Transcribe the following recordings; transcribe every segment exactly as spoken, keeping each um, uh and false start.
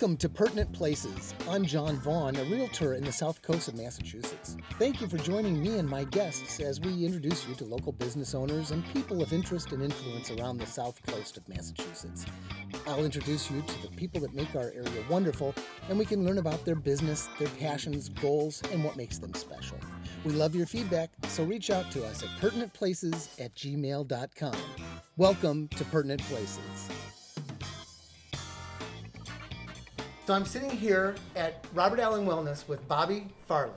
Welcome to Pertinent Places. I'm John Vaughn, a realtor in the south coast of Massachusetts. Thank you for joining me and my guests as we introduce you to local business owners and people of interest and influence around the south coast of Massachusetts. I'll introduce you to the people that make our area wonderful, and we can learn about their business, their passions, goals, and what makes them special. We love your feedback, so reach out to us at pertinent places at gmail dot com. Welcome to Pertinent Places. So I'm sitting here at Robert Alan Wellness with Bobby Farland.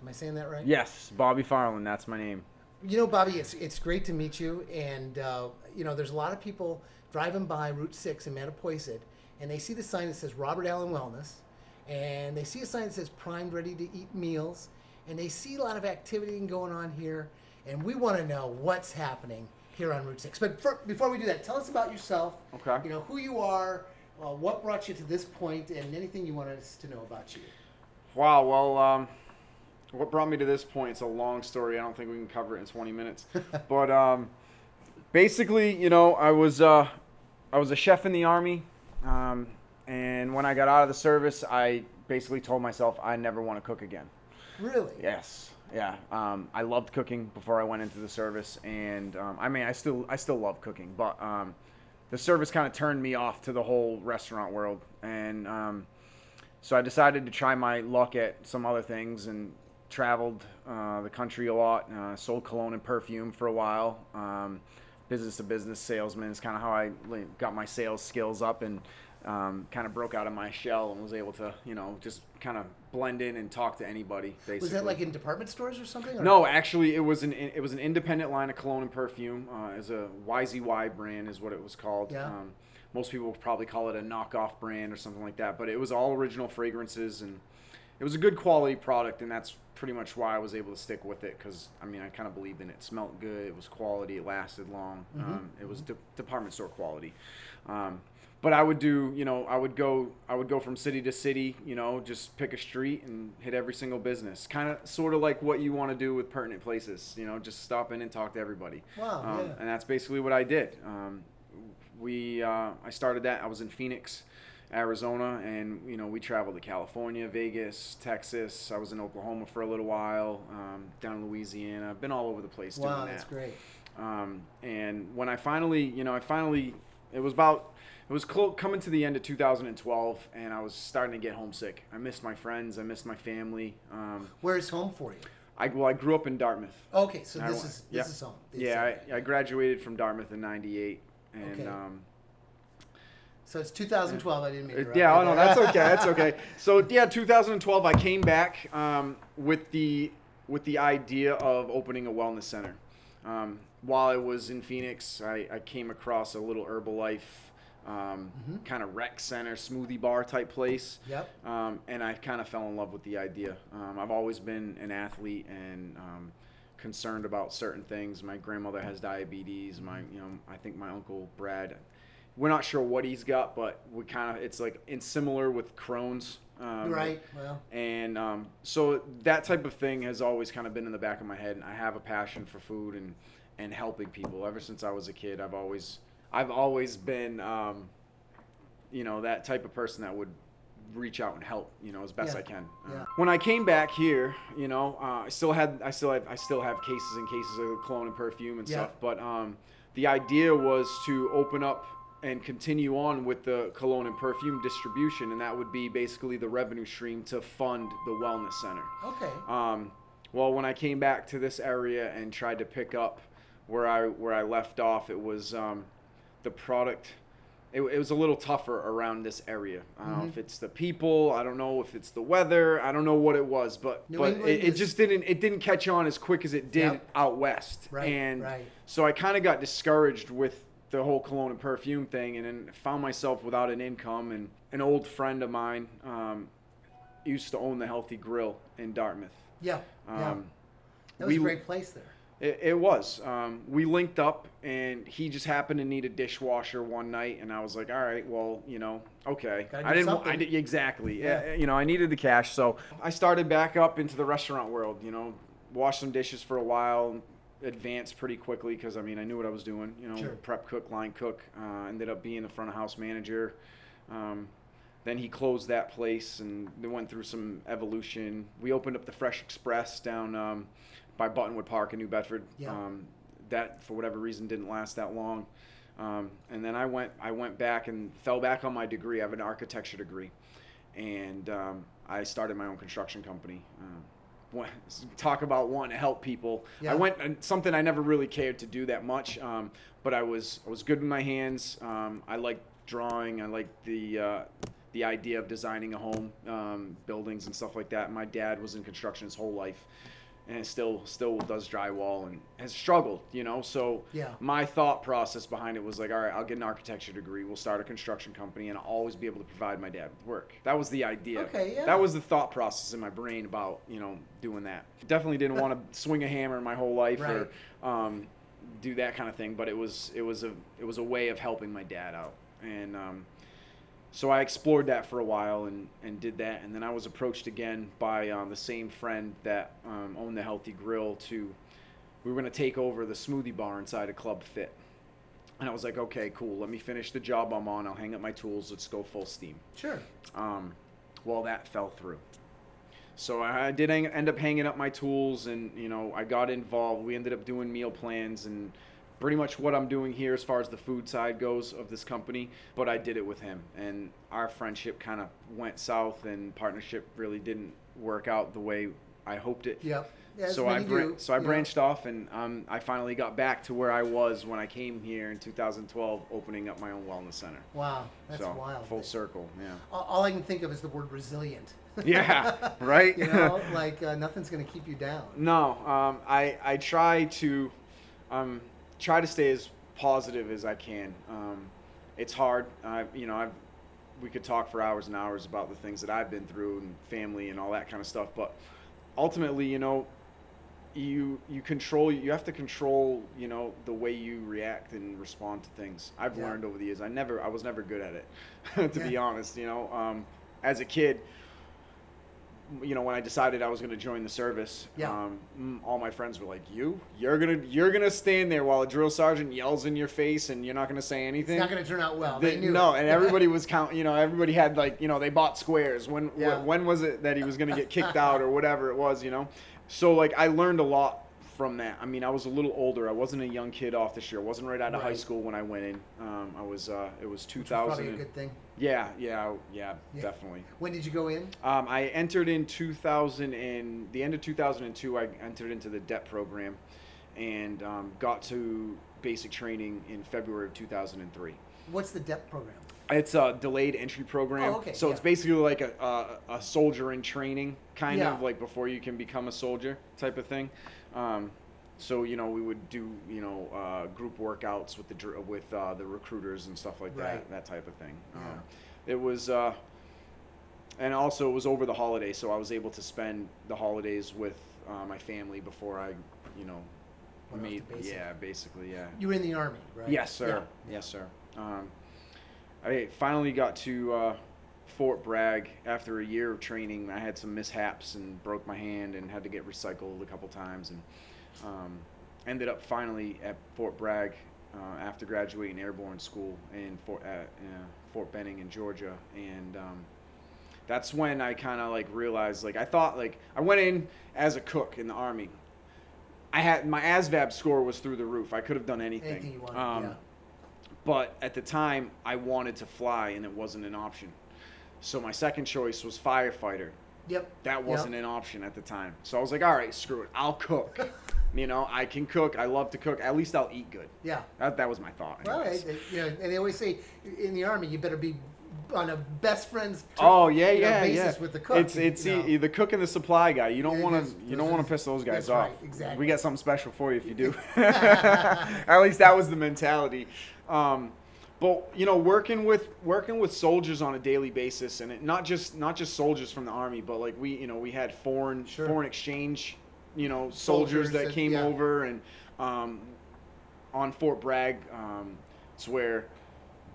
Am I saying that right? Yes, Bobby Farland. That's my name. You know, Bobby, it's it's great to meet you. And, uh, you know, there's a lot of people driving by Route six in Mattapoisett, and they see the sign that says Robert Alan Wellness, and they see a sign that says Primed Ready to Eat Meals, and they see a lot of activity going on here, and we want to know what's happening here on Route six. But for, before we do that, tell us about yourself, okay. You know, who you are, Uh, what brought you to this point, and anything you wanted us to know about you? Wow, well, um, what brought me to this point, it's a long story. I don't think we can cover it in twenty minutes. But um, basically, you know, I was uh, I was a chef in the Army, um, and when I got out of the service, I basically told myself I never want to cook again. Really? Yes. Yeah. Um, I loved cooking before I went into the service, and um, I mean, I still I still love cooking, but um, the service kind of turned me off to the whole restaurant world. And um, so I decided to try my luck at some other things and traveled uh, the country a lot, uh, sold cologne and perfume for a while. Um, business to business salesman is kind of how I got my sales skills up and um, kind of broke out of my shell and was able to, you know, just kind of blend in and talk to anybody, basically. Was that like in department stores or something? Or? No, actually, it was an it was an independent line of cologne and perfume. Uh, as a Y Z Y brand is what it was called. Yeah. Um, most people would probably call it a knockoff brand or something like that. But it was all original fragrances, and it was a good quality product, and that's pretty much why I was able to stick with it because, I mean, I kind of believed in it. It smelled good. It was quality. It lasted long. Mm-hmm. Um, it was de- department store quality. Um, But I would do, you know, I would go, I would go from city to city, you know, just pick a street and hit every single business. Kind of, sort of like what you want to do with Pertinent Places, you know, just stop in and talk to everybody. Wow. Um, yeah. And that's basically what I did. Um, we, uh, I started that. I was in Phoenix, Arizona, and you know, we traveled to California, Vegas, Texas. I was in Oklahoma for a little while, um, down in Louisiana. I've been all over the place doing that. Wow, that's great. Um, and when I finally, you know, I finally, it was about. It was close, coming to the end of two thousand twelve, and I was starting to get homesick. I missed my friends. I missed my family. Um, Where is home for you? I, well, I grew up in Dartmouth. Okay, so this I, is this yeah. is home. This yeah, is home. I, I graduated from Dartmouth in ninety-eight, and okay. um, so it's two thousand twelve. Yeah. I didn't make it. Right yeah, oh no, that's okay. That's okay. So yeah, two thousand twelve, I came back um, with the with the idea of opening a wellness center. Um, while I was in Phoenix, I, I came across a little Herbalife. Um, mm-hmm. Kind of rec center, smoothie bar type place. Yep. Um, and I kind of fell in love with the idea. Um, I've always been an athlete and um, concerned about certain things. My grandmother has diabetes. My, you know, I think my uncle Brad. We're not sure what he's got, but we kind of it's like it's similar with Crohn's. Um, right. Well. And um, so that type of thing has always kind of been in the back of my head. And I have a passion for food and and helping people. Ever since I was a kid, I've always. I've always been, um, you know, that type of person that would reach out and help, you know, as best yeah. I can. Uh, yeah. When I came back here, you know, uh, I still had, I still have, I still have cases and cases of cologne and perfume and yeah. stuff. But um, the idea was to open up and continue on with the cologne and perfume distribution, and that would be basically the revenue stream to fund the wellness center. Okay. Um, well, when I came back to this area and tried to pick up where I where I left off, it was. Um, The product, it, it was a little tougher around this area. I don't mm-hmm. know if it's the people. I don't know if it's the weather. I don't know what it was, but New but it, it just didn't it didn't catch on as quick as it did yep. out west. Right, and right. So I kind of got discouraged with the whole cologne and perfume thing, and then found myself without an income. And an old friend of mine um, used to own the Healthy Grill in Dartmouth. Yeah, um, yeah. That was we, a great place there. It, it was. Um, we linked up, and he just happened to need a dishwasher one night, and I was like, "All right, well, you know, okay." I didn't. Something. I did exactly. Yeah. Uh, you know, I needed the cash, so I started back up into the restaurant world. You know, washed some dishes for a while, advanced pretty quickly because I mean I knew what I was doing. You know, sure. Prep cook, line cook. Uh, ended up being the front of house manager. Um, Then he closed that place, and they went through some evolution. We opened up the Fresh Express down um, by Buttonwood Park in New Bedford. Yeah. Um, that, for whatever reason, didn't last that long. Um, and then I went I went back and fell back on my degree. I have an architecture degree. And um, I started my own construction company. Uh, talk about wanting to help people. Yeah. I went something I never really cared to do that much, um, but I was I was good with my hands. Um, I liked drawing. I liked the... Uh, the idea of designing a home, um, buildings and stuff like that. My dad was in construction his whole life and still still does drywall and has struggled, you know? So yeah. My thought process behind it was like, all right, I'll get an architecture degree. We'll start a construction company and I'll always be able to provide my dad with work. That was the idea. Okay, yeah. That was the thought process in my brain about, you know, doing that. Definitely didn't want to swing a hammer my whole life right. or um, do that kind of thing. But it was, it was a, it was a way of helping my dad out. And, um, So I explored that for a while and, and did that. And then I was approached again by um, the same friend that um, owned the Healthy Grill to, we were going to take over the smoothie bar inside of Club Fit. And I was like, okay, cool. Let me finish the job I'm on. I'll hang up my tools. Let's go full steam. Sure. Um, well, that fell through. So I did end up hanging up my tools and, you know, I got involved. We ended up doing meal plans and pretty much what I'm doing here as far as the food side goes of this company, but I did it with him. And our friendship kind of went south and partnership really didn't work out the way I hoped it. Yep. As so, I bran- so I yeah. branched off and um, I finally got back to where I was when I came here in two thousand twelve, opening up my own wellness center. Wow, that's so, wild. Full circle, yeah. All I can think of is the word resilient. Yeah, right? You know, like uh, nothing's going to keep you down. No, um, I, I try to... Um, try to stay as positive as I can. Um, it's hard. Uh, you know, I've, we could talk for hours and hours about the things that I've been through and family and all that kind of stuff. But ultimately, you know, you, you control, you have to control, you know, the way you react and respond to things. I've yeah. learned over the years. I never, I was never good at it to yeah. be honest, you know, um, as a kid, you know, when I decided I was going to join the service, yeah. um, all my friends were like, you, you're going to, you're going to stand there while a drill sergeant yells in your face and you're not going to say anything. It's not going to turn out well. They, they knew No. It. And everybody was counting, you know, everybody had like, you know, they bought squares. When, yeah. when, when was it that he was going to get kicked out or whatever it was, you know? So like, I learned a lot from that. I mean, I was a little older. I wasn't a young kid off this year. I wasn't right out of right. high school when I went in. Um, I was, uh, it was two thousand. Which was probably a good thing. Yeah, yeah, yeah, yeah, definitely. When did you go in? Um, I entered in two thousand and the end of two thousand two, I entered into the D E P program and um, got to basic training in February of two thousand three. What's the D E P program? It's a delayed entry program. Oh, okay. So yeah. It's basically like a, a, a soldier in training, kind yeah. of like before you can become a soldier type of thing. Um, so, you know, we would do, you know, uh, group workouts with the with uh, the recruiters and stuff like right. that, that type of thing. Yeah. Um, it was, uh, and also it was over the holidays, so I was able to spend the holidays with uh, my family before I, you know, Went made, basic. yeah, basically, yeah. You were in the Army, right? Yes, sir. Yeah. Yes, sir. Um, I finally got to uh, Fort Bragg after a year of training. I had some mishaps and broke my hand and had to get recycled a couple times and um, ended up finally at Fort Bragg uh, after graduating airborne school in Fort, uh, uh, Fort Benning in Georgia. And um, that's when I kind of like realized, like I thought like I went in as a cook in the Army. I had my ASVAB score was through the roof. I could have done anything. Anything you wanted, um, yeah. But at the time, I wanted to fly, and it wasn't an option. So my second choice was firefighter. Yep. That wasn't yep. an option at the time. So I was like, all right, screw it. I'll cook. You know, I can cook. I love to cook. At least I'll eat good. Yeah. That, that was my thought. Well, I, you know, and they always say in the Army, you better be on a best friends trip, oh yeah you know, yeah basis yeah with the cook. It's it's you know. e- the cook and the supply guy. You don't yeah, want to you don't want to piss those guys off. Right, exactly. We got something special for you if you do. At least that was the mentality. Um, but you know, working with working with soldiers on a daily basis, and it, not just not just soldiers from the Army, but like we you know we had foreign sure. foreign exchange you know soldiers, soldiers that, that came yeah. over and um, on Fort Bragg, um, it's where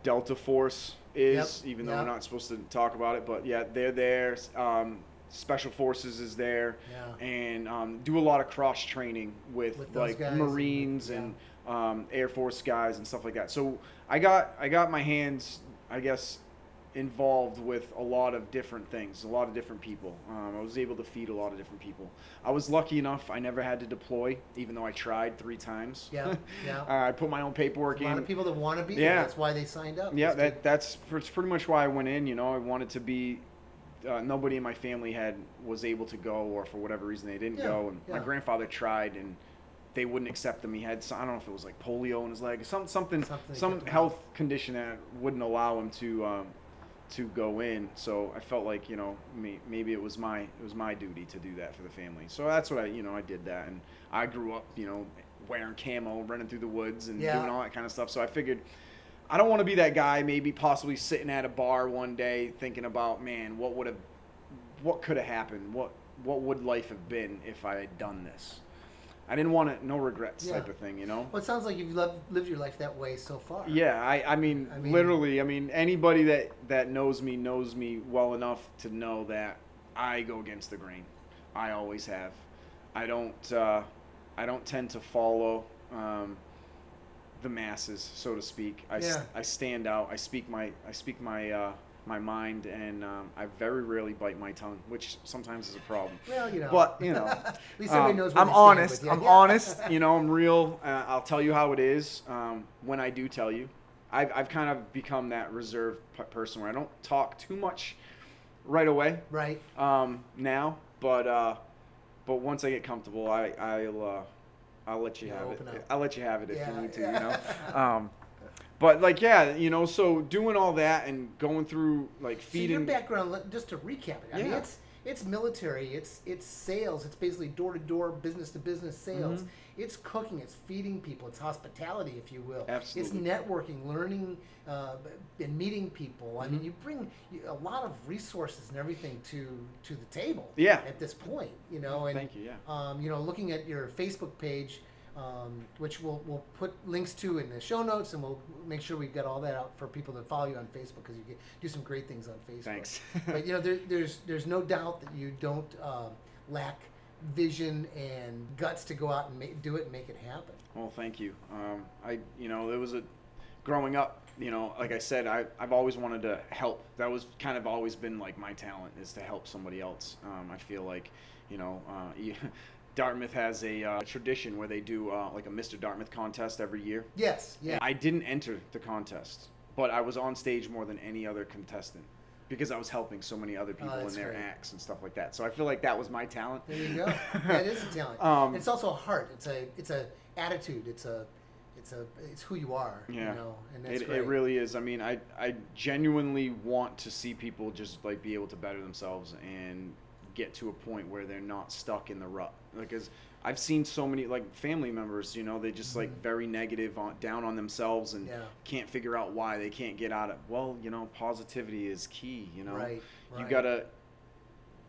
Delta Force is, yep. even though yep. we're not supposed to talk about it, but yeah, they're there. Um, Special Forces is there, yeah. and um, do a lot of cross training with, with like Marines and, and yeah. um, Air Force guys and stuff like that. So I got I got my hands, I guess, involved with a lot of different things, a lot of different people. Um, I was able to feed a lot of different people. I was lucky enough, I never had to deploy, even though I tried three times. Yeah, yeah. uh, I put my own paperwork in. A lot in. of people that want to be yeah. there, that's why they signed up. Yeah, that, that's pretty much why I went in, you know. I wanted to be, uh, nobody in my family had was able to go, or for whatever reason they didn't yeah, go. And yeah. my grandfather tried, and they wouldn't accept him. He had, I don't know if it was like polio in his leg, some, something, something some health condition that wouldn't allow him to um, to go in. So I felt like, you know, may, maybe it was my it was my duty to do that for the family. So that's what I, you know, I did that. And I grew up, you know, wearing camo, running through the woods and yeah. doing all that kind of stuff. So I figured I don't want to be that guy, maybe possibly sitting at a bar one day thinking about, man, what would have, what could have happened? What, what would life have been if I had done this? I didn't want it, no regrets yeah. type of thing, you know? Well, it sounds like you've loved, lived your life that way so far. Yeah, I, I, mean, I mean, literally, I mean, anybody that, that knows me knows me well enough to know that I go against the grain. I always have. I don't uh, I don't tend to follow um, the masses, so to speak. I, yeah. st- I stand out. I speak my, I speak my... Uh, my mind, and um, I very rarely bite my tongue, which sometimes is a problem. Well, you know. But, you know. At least everybody um, knows what I'm honest. With, yeah. I'm yeah. honest. You know, I'm real. Uh, I'll tell you how it is um, when I do tell you. I've, I've kind of become that reserved p- person where I don't talk too much right away. Right. Um, now. But uh, but once I get comfortable, I, I'll, uh, I'll let you, you have it. Up. I'll let you have it if yeah. you need to, yeah. you know. Um, But, like, yeah, you know, so doing all that and going through, like, feeding. So your background, just to recap it, I yeah. mean, it's it's military, it's it's sales, it's basically door-to-door, business-to-business sales. Mm-hmm. It's cooking, it's feeding people, it's hospitality, if you will. Absolutely. It's networking, learning, uh, and meeting people. I mm-hmm. mean, you bring a lot of resources and everything to, to the table yeah. at this point, you know. And, Thank you, yeah. Um, you know, looking at your Facebook page, Um, which we'll we'll put links to in the show notes, and we'll make sure we've got all that out for people that follow you on Facebook, because you get, do some great things on Facebook. Thanks. But you know, there, there's there's no doubt that you don't um, lack vision and guts to go out and ma- do it and make it happen. Well, thank you. Um, I you know there was a growing up. You know, like I said, I I've always wanted to help. That was kind of always been like my talent, is to help somebody else. Um, I feel like, you know. Uh, you, Dartmouth has a, uh, a tradition where they do uh, like a Mister Dartmouth contest every year. Yes, yeah. And I didn't enter the contest, but I was on stage more than any other contestant because I was helping so many other people oh, in their great. acts and stuff like that. So I feel like that was my talent. There you go. That is a talent. Um, it's also a heart. It's a it's a attitude. It's a it's a it's who you are. Yeah. You know, and that's it, great. It really is. I mean, I I genuinely want to see people just like be able to better themselves and get to a point where they're not stuck in the rut. Because I've seen so many, like, family members, you know, they just, like, very negative, on, down on themselves and yeah. can't figure out why they can't get out of, well, you know, positivity is key, you know. Right, right. You got to,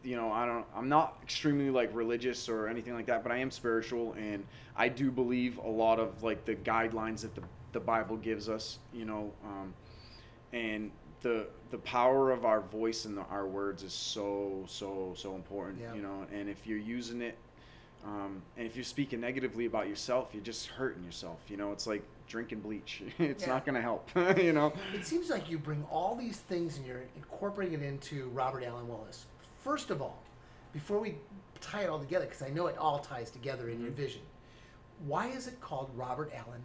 you know, I don't, I'm not extremely, like, religious or anything like that, but I am spiritual, and I do believe a lot of, like, the guidelines that the, the Bible gives us, you know, um, and the the power of our voice and the, our words is so, so, so important, yeah. you know, and if you're using it, Um, and if you're speaking negatively about yourself, you're just hurting yourself. You know, it's like drinking bleach. It's yeah. not going to help, you know. It seems like you bring all these things and you're incorporating it into Robert Alan Wellness. First of all, before we tie it all together, because I know it all ties together in mm-hmm. your vision, why is it called Robert Alan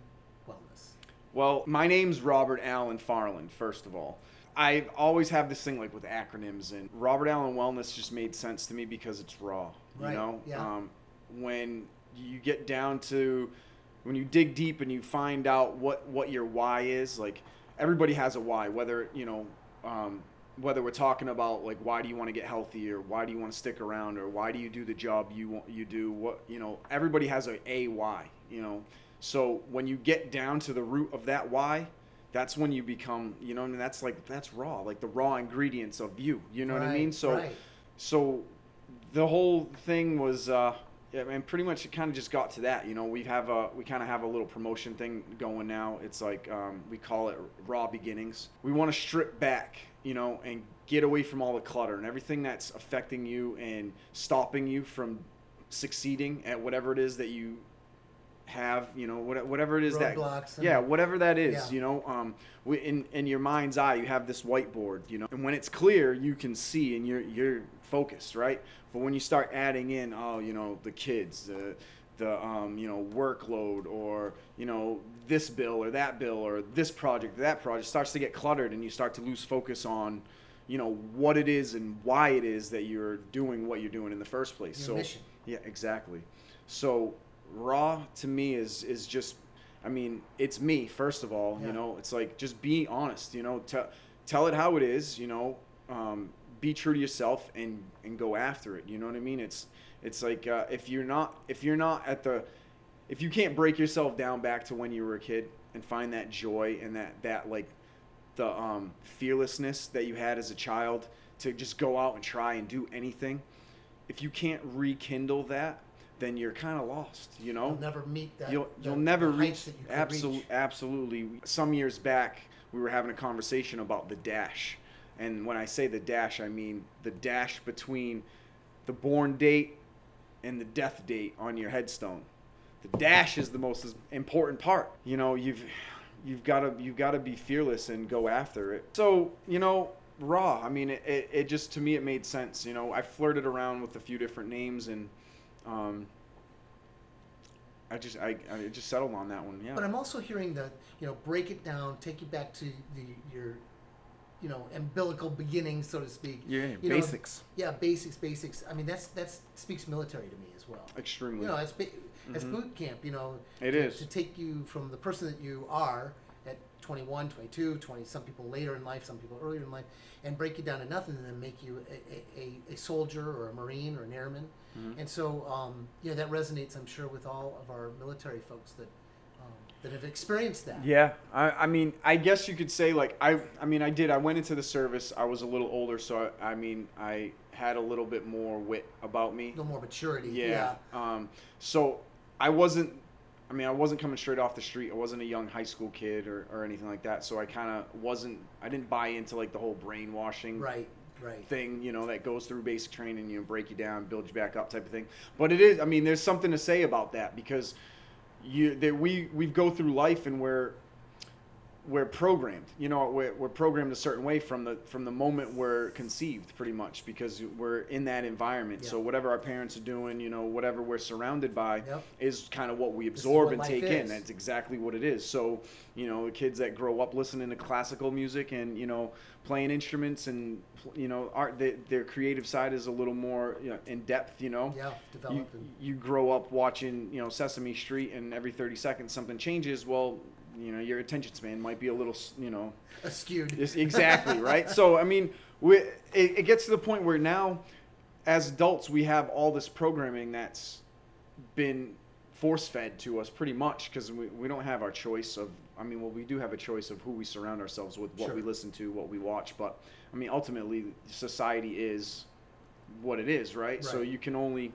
Wellness? Well, my name's Robert Alan Farland, first of all. I always have this thing like with acronyms, and Robert Alan Wellness just made sense to me because it's raw, you right. know. Yeah. Um, when you get down to, when you dig deep and you find out what, what your why is, like everybody has a why, whether, you know, um, whether we're talking about like, why do you want to get healthy, or why do you want to stick around, or why do you do the job you want, you do what, you know, everybody has a, a why, you know? So when you get down to the root of that why, that's when you become, you know, and that's like, that's raw, like the raw ingredients of you, you know right, what I mean? So, right. so the whole thing was, uh, yeah, and pretty much it kind of just got to that. You know, we have a we kind of have a little promotion thing going now. It's like um, we call it Raw Beginnings. We want to strip back, you know, and get away from all the clutter and everything that's affecting you and stopping you from succeeding at whatever it is that you have, you know, whatever it is that, yeah, whatever that is, yeah. you know, um, we, in, in your mind's eye, you have this whiteboard, you know, and when it's clear, you can see and you're, you're focused, right? But when you start adding in, oh, you know, the kids, the, the, um, you know, workload, or, you know, this bill or that bill, or this project, that project, starts to get cluttered, and you start to lose focus on, you know, what it is and why it is that you're doing what you're doing in the first place. Your so mission. Yeah, exactly. So RAW to me is, is just, I mean, it's me, first of all, yeah. you know, it's like, just be honest, you know, tell, tell it how it is, you know, um, be true to yourself and, and go after it. You know what I mean? It's, it's like, uh, if you're not, if you're not at the, if you can't break yourself down back to when you were a kid and find that joy and that, that like the, um, fearlessness that you had as a child to just go out and try and do anything. If you can't rekindle that, then you're kind of lost, you know? You'll never meet that. You'll, you'll the, never the reach. That you absolutely, reach. Absolutely. Some years back, we were having a conversation about the dash. And when I say the dash, I mean the dash between the born date and the death date on your headstone. The dash is the most important part. You know, you've you've got to you've got to be fearless and go after it. So, you know, RAW, I mean, it, it, it just, to me, it made sense. You know, I flirted around with a few different names, and Um, I just I, I just settled on that one, yeah. But I'm also hearing that, you know, break it down, take you back to the your, you know, umbilical beginnings, so to speak. Yeah, you basics. Know, yeah, basics, basics. I mean, that's that's speaks military to me as well. Extremely. You know, it's it's mm-hmm. boot camp. You know, it to, is to take you from the person that you are at twenty-one, twenty-two, twenty. Some people later in life, some people earlier in life, and break you down to nothing, and then make you a a, a soldier or a Marine or an airman. Mm-hmm. And so, um, you know, that resonates, I'm sure, with all of our military folks that um, that have experienced that. Yeah. I, I mean, I guess you could say, like, I I mean, I did. I went into the service. I was a little older, so, I, I mean, I had a little bit more wit about me. A little more maturity. Yeah. yeah. Um, so I wasn't, I mean, I wasn't coming straight off the street. I wasn't a young high school kid or, or anything like that. So I kind of wasn't, I didn't buy into, like, the whole brainwashing. Right. Right. Thing, you know, that goes through basic training, you know, break you down, build you back up type of thing. But it is, I mean, there's something to say about that, because you that we we go through life and we're we're programmed, you know, we're, we're programmed a certain way from the from the moment we're conceived, pretty much, because we're in that environment. Yeah. So whatever our parents are doing, you know, whatever we're surrounded by, yep. is kind of what we absorb what and take is. in. That's exactly what it is. So, you know, the kids that grow up listening to classical music and, you know, playing instruments and, you know, art, they, their creative side is a little more, you know, in depth, you know. Yeah, developing. You, you grow up watching, you know, Sesame Street, and every thirty seconds something changes. Well, you know, your attention span might be a little, you know, skewed. Exactly, right? So, I mean, we, it, it gets to the point where now, as adults, we have all this programming that's been force-fed to us, pretty much, because we, we don't have our choice of, I mean, well, we do have a choice of who we surround ourselves with, what sure. we listen to, what we watch, but, I mean, ultimately, society is what it is, right? right. So you can only,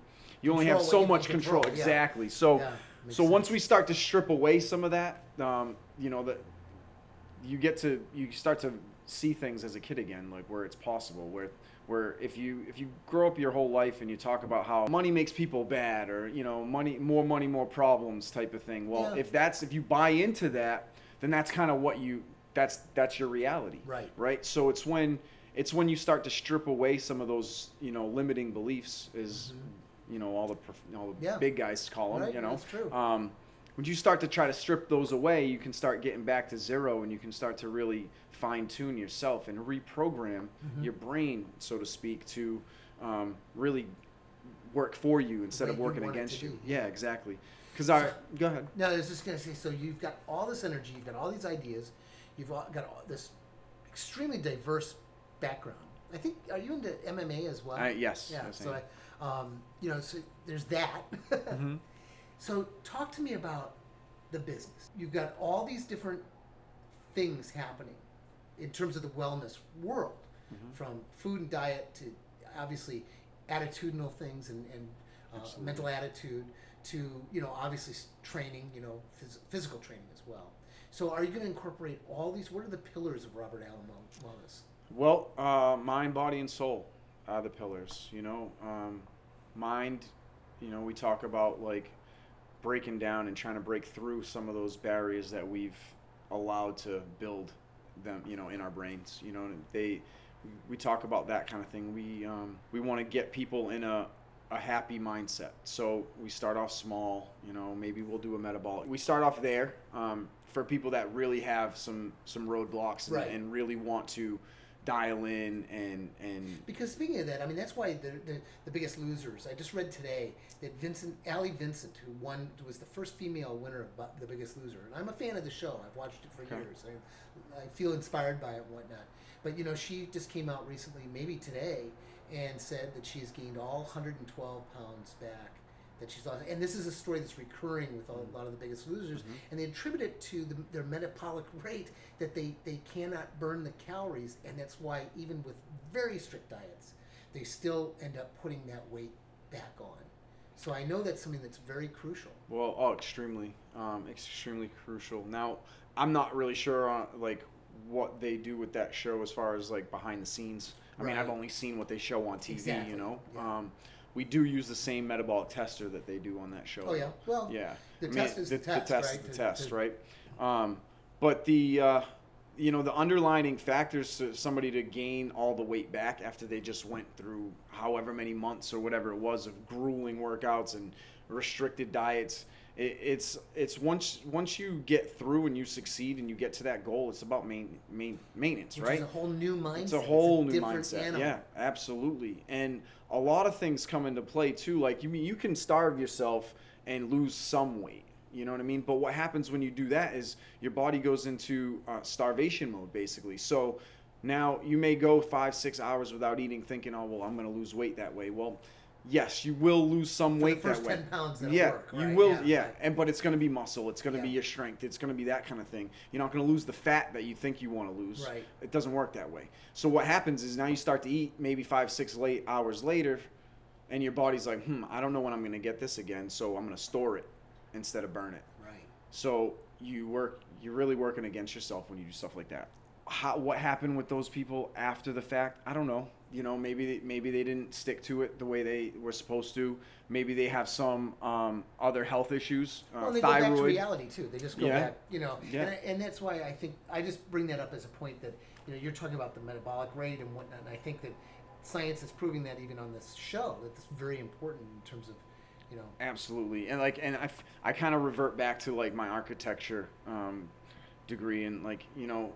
you control only have so much control. control. Yeah. Exactly. So, yeah. So sense. Once we start to strip away some of that, um, you know, that you get to, you start to see things as a kid again, like where it's possible, where, where if you, if you grow up your whole life and you talk about how money makes people bad, or, you know, money, more money, more problems type of thing. Well, yeah. if that's, if you buy into that, then that's kind of what you, that's, that's your reality. Right. Right. So it's when, it's when you start to strip away some of those, you know, limiting beliefs is, mm-hmm. you know, all the, all the yeah. big guys call them, right, you know, that's true. Um, when you start to try to strip those away, you can start getting back to zero, and you can start to really fine tune yourself and reprogram mm-hmm. your brain, so to speak, to um, really work for you instead of working against you. Yeah, yeah, exactly. Cause so, our, go ahead. No, I was just going to say, so you've got all this energy, you've got all these ideas, you've got all this extremely diverse background. I think, are you into M M A as well? Uh, yes. Yeah. So I, Um, you know, so there's that. mm-hmm. So talk to me about the business. You've got all these different things happening in terms of the wellness world, mm-hmm. from food and diet to obviously attitudinal things and, and uh, mental attitude to, you know, obviously training, you know, phys- physical training as well. So are you going to incorporate all these? What are the pillars of Robert Alan Wellness? Well, uh, mind, body, and soul. Uh, the pillars, you know, um, mind, you know, we talk about like breaking down and trying to break through some of those barriers that we've allowed to build them, you know, in our brains. You know, they, we talk about that kind of thing. We um, we want to get people in a, a happy mindset. So we start off small, you know, maybe we'll do a metabolic. We start off there um, for people that really have some, some roadblocks and, right. and really want to dial in and, and... Because speaking of that, I mean, that's why the, the the Biggest Losers, I just read today that Vincent, Allie Vincent, who won, who was the first female winner of The Biggest Loser, and I'm a fan of the show. I've watched it for okay. years. I, I feel inspired by it and whatnot. But, you know, she just came out recently, maybe today, and said that she has gained all one hundred twelve pounds back that she's lost. And this is a story that's recurring with all, a lot of the Biggest Losers. Mm-hmm. And they attribute it to the, their metabolic rate, that they, they cannot burn the calories. And that's why even with very strict diets, they still end up putting that weight back on. So I know that's something that's very crucial. Well, oh, extremely, um, extremely crucial. Now, I'm not really sure on, like, what they do with that show as far as like behind the scenes. I right. mean, I've only seen what they show on T V, exactly. you know. Yeah. Um, we do use the same metabolic tester that they do on that show. Oh, yeah. Well, yeah. the I test mean, is the, the test, the test right? is the to, test, to, right? Um, but the, uh, you know, the underlying factors to somebody to gain all the weight back after they just went through however many months or whatever it was of grueling workouts and restricted diets, it, it's it's once once you get through and you succeed and you get to that goal, it's about main, main, maintenance, Which right? It's a whole new mindset. It's a whole it's a new mindset. Animal. Yeah, absolutely. And a lot of things come into play too. Like you mean you can starve yourself and lose some weight. You know what I mean? But what happens when you do that is your body goes into uh, starvation mode, basically. So now you may go five, six hours without eating, thinking, "Oh well, I'm going to lose weight that way." Well. Yes, you will lose some weight that way. For the first ten pounds that'll work, right? You will, yeah. yeah. And, but it's going to be muscle. It's going to yeah. be your strength. It's going to be that kind of thing. You're not going to lose the fat that you think you want to lose. Right. It doesn't work that way. So what happens is now you start to eat maybe five, six late hours later, and your body's like, hmm, I don't know when I'm going to get this again, so I'm going to store it instead of burn it. Right. So you work, you're really working against yourself when you do stuff like that. How, what happened with those people after the fact? I don't know. You know, maybe they, maybe they didn't stick to it the way they were supposed to. Maybe they have some um, other health issues. Uh, well, they thyroid. go back to reality too. They just go yeah. back, you know. Yeah. And, I, and that's why I think I just bring that up as a point that you know you're talking about the metabolic rate and whatnot. And I think that science is proving that even on this show that it's very important in terms of you know. Absolutely, and like, and I, I kind of revert back to like my architecture um, degree and like you know.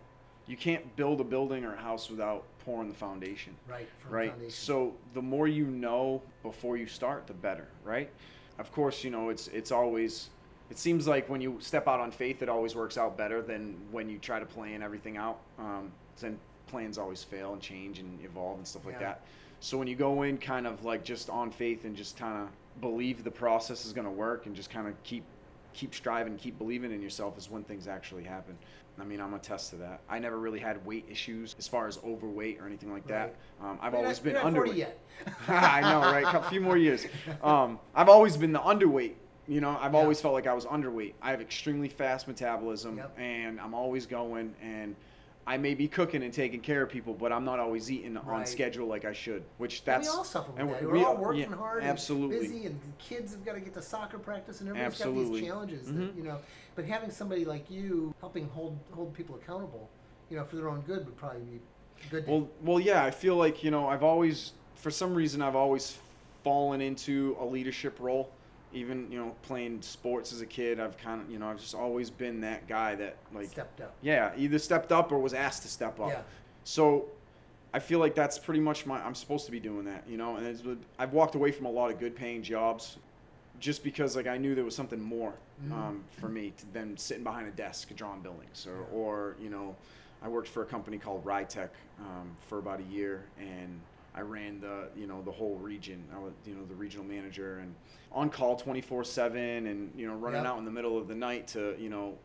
You can't build a building or a house without pouring the foundation. Right. Right. Foundation. So the more you know before you start, the better. Right. Of course, you know, it's it's always it seems like when you step out on faith, it always works out better than when you try to plan everything out. Um, then plans always fail and change and evolve and stuff like yeah. that. So when you go in kind of like just on faith and just kind of believe the process is going to work and just kind of keep keep striving, keep believing in yourself is when things actually happen. I mean, I'm a test to that. I never really had weight issues as far as overweight or anything like that. Right. Um, I've you're always not, been you're not underweight. forty yet. I know, right? A few more years. Um, I've always been the underweight. You know, I've yeah. always felt like I was underweight. I have extremely fast metabolism, yep. and I'm always going. And I may be cooking and taking care of people, but I'm not always eating right. on schedule like I should. Which that's and we all suffer from that. We're we, all working yeah, hard, absolutely. And busy, and the kids have got to get to soccer practice, and everybody's absolutely. got these challenges. Mm-hmm. That, you know, but having somebody like you helping hold hold people accountable, you know, for their own good would probably be good. To well, well, yeah. I feel like you know, I've always, for some reason, I've always fallen into a leadership role. Even, you know, playing sports as a kid, I've kind of, you know, I've just always been that guy that, like... Stepped up. Yeah, either stepped up or was asked to step up. Yeah. So I feel like that's pretty much my... I'm supposed to be doing that, you know? And it's, I've walked away from a lot of good-paying jobs just because, like, I knew there was something more mm-hmm. um, for me to, than sitting behind a desk drawing buildings. Or, yeah. or you know, I worked for a company called Rytec um, for about a year, and... I ran the, you know, the whole region. I was, you know, the regional manager and on call twenty-four seven and, you know, running yep. out in the middle of the night to, you know,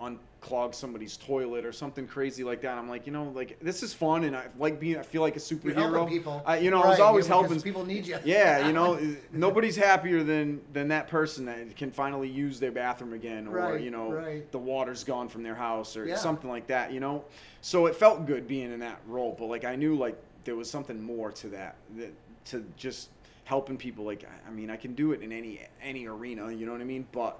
unclog somebody's toilet or something crazy like that. I'm like, you know, like this is fun. And I like being, I feel like a superhero. You're helping people. I, you know, right. I was always yeah, helping. People need you. Yeah. You know, nobody's happier than, than that person that can finally use their bathroom again or, right, you know, right. the water's gone from their house or yeah. something like that, you know? So it felt good being in that role, but like, I knew like, there was something more to that, that to just helping people. Like, I mean, I can do it in any any arena, you know what I mean? But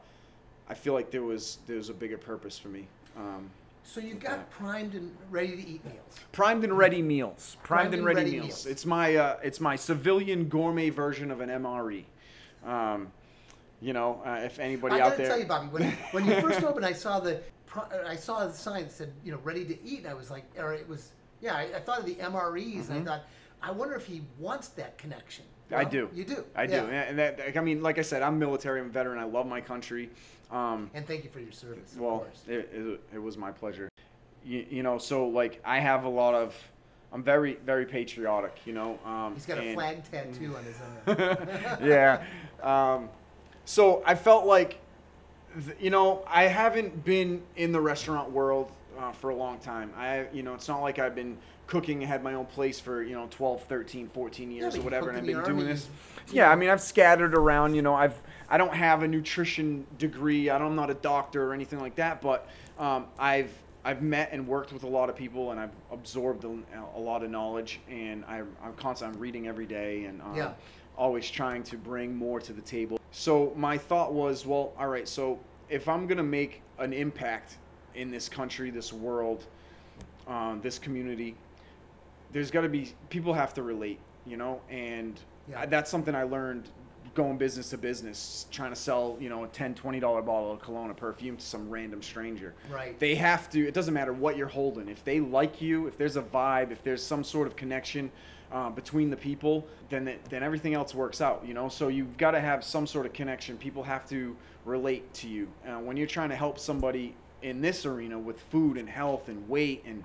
I feel like there was there was a bigger purpose for me. Um, so you've got that. Primed and Ready to Eat Meals. Primed and Ready Meals. Primed, Primed and Ready, ready meals. meals. It's my uh, it's my civilian gourmet version of an M R E. Um, you know, uh, if anybody I out there. I gotta tell you, Bobby, when when you first opened, I saw the I saw the sign that said, you know, Ready to Eat. And I was like, or it was yeah. I, I thought of the M R Es, mm-hmm. and I thought, I wonder if he wants that connection. Well, I do. You do. I yeah. do. And that, I mean, like I said, I'm military, I'm a veteran. I love my country. Um, and thank you for your service. Well, of course. It, it, it was my pleasure. You, you know, so like I have a lot of, I'm very, very patriotic, you know. Um, He's got a and, flag tattoo on his arm. Yeah. Um, so I felt like, you know, I haven't been in the restaurant world uh, for a long time. I, you know, it's not like I've been cooking and had my own place for, you know, twelve, thirteen, fourteen years yeah, or whatever, and I've been doing this. Yeah, I mean, I've scattered around, you know, I've, I don't have a nutrition degree, I don't, I'm not a doctor or anything like that, but um, I've, I've met and worked with a lot of people, and I've absorbed a, a lot of knowledge, and I, I'm constantly I'm reading every day, and um, yeah. always trying to bring more to the table. So my thought was, well, all right, so if I'm going to make an impact in this country, this world, um, this community, there's got to be, people have to relate, you know, and yeah. I, that's something I learned going business to business, trying to sell, you know, a ten, twenty dollar bottle of cologne or perfume to some random stranger. Right. They have to, it doesn't matter what you're holding. If they like you, if there's a vibe, if there's some sort of connection uh, between the people, then, it, then everything else works out, you know? So you've got to have some sort of connection. People have to relate to you. Uh, when you're trying to help somebody in this arena with food and health and weight and,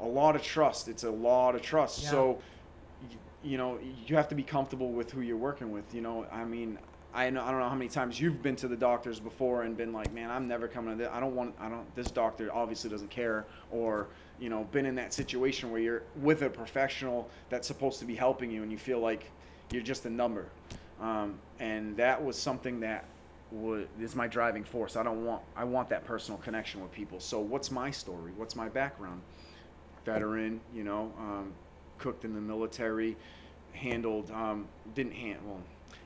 a lot of trust. It's a lot of trust. Yeah. So, you, you know, you have to be comfortable with who you're working with. You know, I mean, I know, I don't know how many times you've been to the doctors before and been like, man, I'm never coming to this. I don't want, I don't, this doctor obviously doesn't care, or, you know, been in that situation where you're with a professional that's supposed to be helping you and you feel like you're just a number. Um, and that was something that was, is my driving force. I don't want, I want that personal connection with people. So what's my story? What's my background? Veteran, you know, um, cooked in the military, handled, um, didn't handle, well,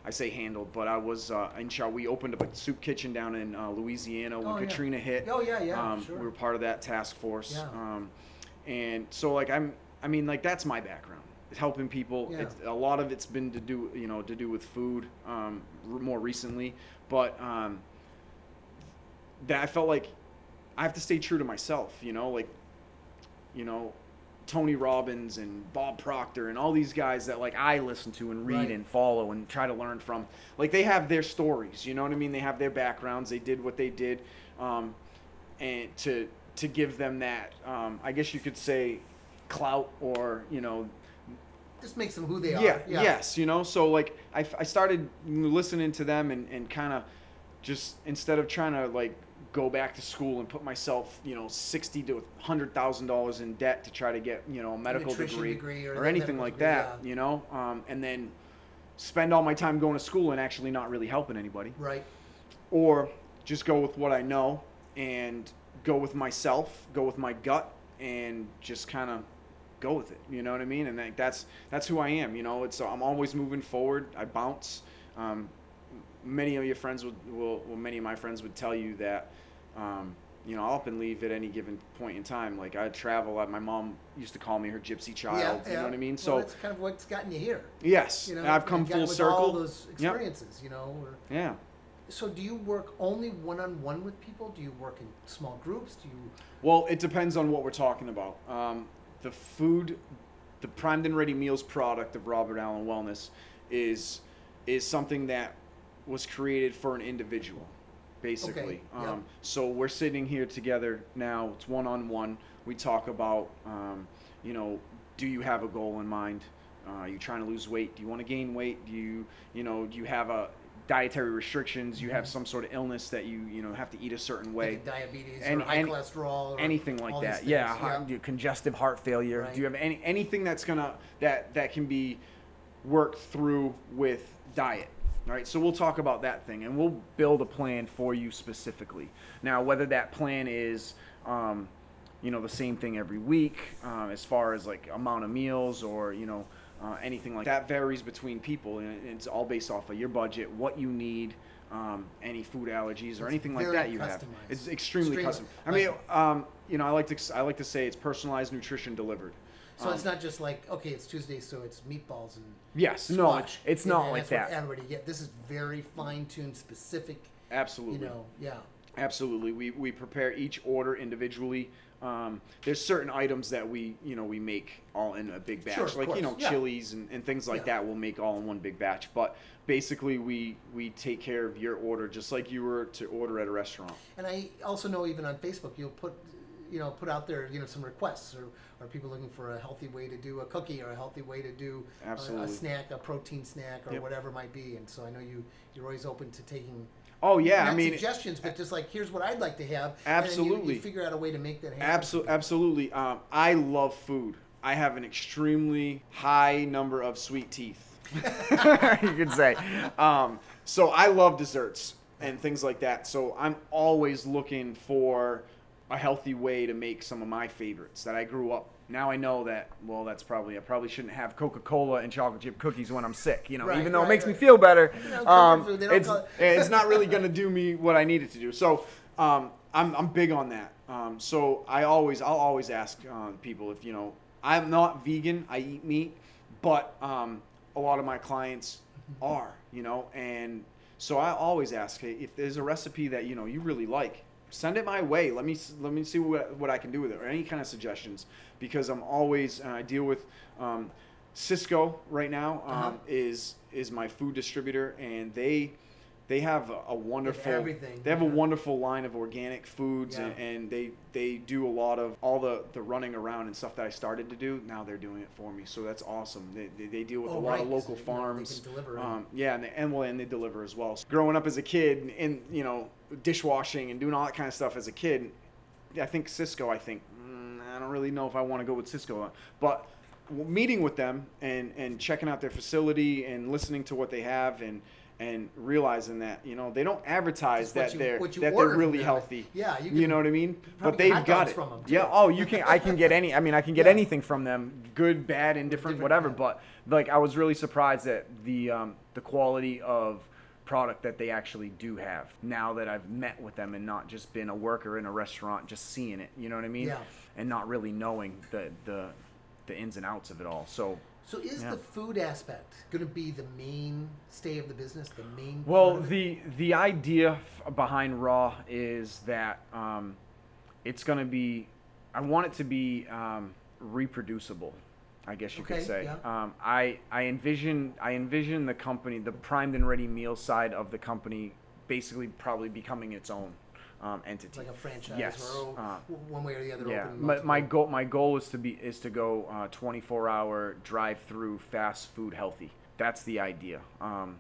I say handled, but I was, uh, in Shaw, we opened up a soup kitchen down in uh, Louisiana when oh, Katrina yeah. hit. Oh, yeah, yeah, um, sure. We were part of that task force. Yeah. Um, and so, like, I'm, I mean, like, that's my background, helping people. Yeah. It's, a lot of it's been to do, you know, to do with food um, more recently, but um, that I felt like I have to stay true to myself, you know, like, you know, Tony Robbins and Bob Proctor and all these guys that like I listen to and read right. and follow and try to learn from, like they have their stories, you know what I mean? They have their backgrounds. They did what they did. Um, and to, to give them that, um, I guess you could say clout or, you know, just makes them who they yeah, are. Yeah. Yes. You know? So like I, I started listening to them and, and kind of just instead of trying to like, go back to school and put myself, you know, sixty to a hundred thousand dollars in debt to try to get, you know, a medical degree, degree or, or anything like degree, that, yeah. you know, um, and then spend all my time going to school and actually not really helping anybody. Right. Or just go with what I know and go with myself, go with my gut and just kind of go with it. You know what I mean? And that, that's, that's who I am. You know, it's, I'm always moving forward. I bounce, um, many of your friends would, will, well, many of my friends would tell you that, um, you know, I'll up and leave at any given point in time. Like I travel, I, my mom used to call me her gypsy child, yeah, yeah. you know what I mean? So well, that's kind of what's gotten you here. Yes. You know, and I've come full circle. All those experiences, yep. you know? Or, yeah. So do you work only one-on-one with people? Do you work in small groups? Do you? Well, it depends on what we're talking about. Um, the food, the Primed and Ready Meals product of Robert Alan Wellness is, is something that was created for an individual, basically. Okay, yeah. Um, so we're sitting here together now, it's one-on-one. We talk about, um, you know, do you have a goal in mind? Uh, are you trying to lose weight? Do you want to gain weight? Do you, you know, do you have a dietary restrictions? You have some sort of illness that you, you know, have to eat a certain way. Like diabetes and, or high and cholesterol. Or anything like that. Yeah, heart, yeah. Congestive heart failure. Right. Do you have any anything that's gonna, that, that can be worked through with diet? All right, so we'll talk about that thing, and we'll build a plan for you specifically. Now, whether that plan is, um, you know, the same thing every week, um, as far as like amount of meals or, you know, uh, anything like that. That varies between people, and it's all based off of your budget, what you need, um, any food allergies or it's anything like that you customized. have. It's extremely, extremely. custom. I mean, um, you know, I like to I like to say it's personalized nutrition delivered. So um, it's not just like, okay, it's Tuesday, so it's meatballs and yes, squash. No, it's and, not and like that. What, what this is very fine-tuned, specific. Absolutely. You know, yeah. Absolutely. We we prepare each order individually. Um, there's certain items that we, you know, we make all in a big batch, sure, like, course. you know, yeah. chilies and, and things like yeah. that we'll make all in one big batch. But basically we, we take care of your order just like you were to order at a restaurant. And I also know even on Facebook, you'll put, you know, put out there, you know, some requests or are people looking for a healthy way to do a cookie or a healthy way to do a, a snack, a protein snack or yep. whatever it might be. And so I know you, you're always open to taking Oh yeah, Not I mean suggestions, but just like here's what I'd like to have. Absolutely, and then you, you figure out a way to make that happen. Absolutely, absolutely. Um, I love food. I have an extremely high number of sweet teeth. You could say. Um, so I love desserts and things like that. So I'm always looking for a healthy way to make some of my favorites that I grew up. Now I know that, well, that's probably, I probably shouldn't have Coca-Cola and chocolate chip cookies when I'm sick, you know, right, even though right, it makes right. me feel better. Um, food, it's, it. It's not really going to do me what I need it to do. So um, I'm I'm big on that. Um, so I always, I'll always ask uh, people if, you know, I'm not vegan, I eat meat, but um, a lot of my clients are, you know, and so I always ask if there's a recipe that, you know, you really like. Send it my way. Let me let me see what what I can do with it, or any kind of suggestions, because I'm always uh, I deal with um, Sysco right now. Um, uh-huh. Is is my food distributor, and they they have a, a wonderful they have yeah. a wonderful line of organic foods, yeah. and, and they they do a lot of all the, the running around and stuff that I started to do. Now they're doing it for me, so that's awesome. They they, they deal with oh, a lot right. of local so, farms. You know, they can deliver, um, yeah, and they, and, well, and they deliver as well. So growing up as a kid, and, and you know. dishwashing and doing all that kind of stuff as a kid, I think Sysco, I think, mm, I don't really know if I want to go with Sysco, but meeting with them and, and checking out their facility and listening to what they have and, and realizing that, you know, they don't advertise that you, they're that they're really healthy. Yeah, you, can, you know what I mean? But they've got it. From them yeah, oh, you can I can get any I mean, I can get yeah. anything from them, good, bad, indifferent, different, whatever, yeah. but like I was really surprised at the um, the quality of product that they actually do have now that I've met with them and not just been a worker in a restaurant just seeing it, you know what I mean? Yeah. And not really knowing the the the ins and outs of it all. So So is yeah. the food aspect going to be the mainstay of the business, the main Well, part of the the idea behind RAW is that um, it's going to be I want it to be um, reproducible. I guess you okay, could say. Yeah. Um, I I envision I envision the company, the primed and ready meal side of the company, basically probably becoming its own um, entity. Like a franchise. Yes. Or uh, one way or the other. Yeah. Open my, my goal my goal is to be is to go uh, twenty-four hour drive-through fast food healthy. That's the idea. Um,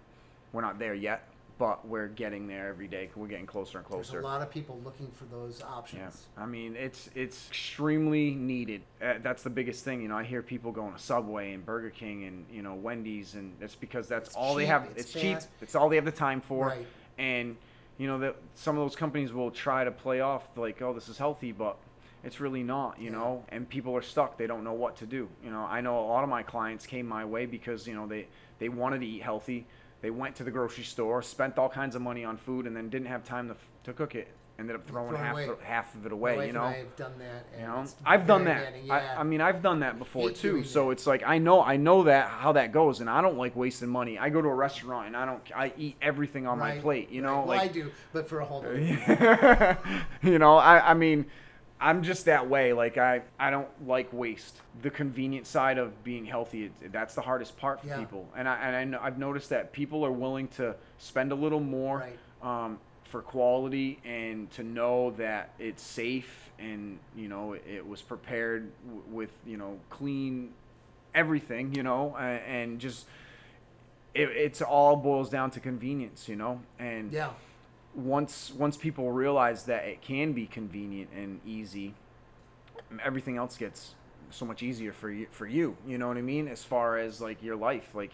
we're not there yet, but we're getting there every day. We're getting closer and closer. There's a lot of people looking for those options. Yeah. I mean, it's it's extremely needed. Uh, that's the biggest thing. You know, I hear people going to Subway and Burger King and, you know, Wendy's, and that's because that's it's all cheap, they have. It's, it's cheap. It's all they have the time for. Right. And, you know, the, some of those companies will try to play off like, oh, this is healthy, but it's really not, you yeah. know, and people are stuck. They don't know what to do. You know, I know a lot of my clients came my way because, you know, they, they wanted to eat healthy. They went to the grocery store, spent all kinds of money on food, and then didn't have time to to cook it. Ended up throwing half away. half of it away. My wife you know, and I have done that. And you know, I've done that. Yeah. I, I mean, I've done that before too. So that. It's like I know, I know that how that goes, and I don't like wasting money. I go to a restaurant and I don't, I eat everything on right. my plate. You right. know, well, like I do, but for a whole day. You know, I, I mean. I'm just that way. Like I, I don't like waste. The convenient side of being healthy, it, that's the hardest part for yeah. people. And I and I, I've noticed that people are willing to spend a little more right. um, for quality and to know that it's safe and you know it, it was prepared w- with you know clean everything you know uh, and just it it's all boils down to convenience you know and yeah. Once once people realize that it can be convenient and easy, everything else gets so much easier for you, for you. You know what I mean? As far as like your life, like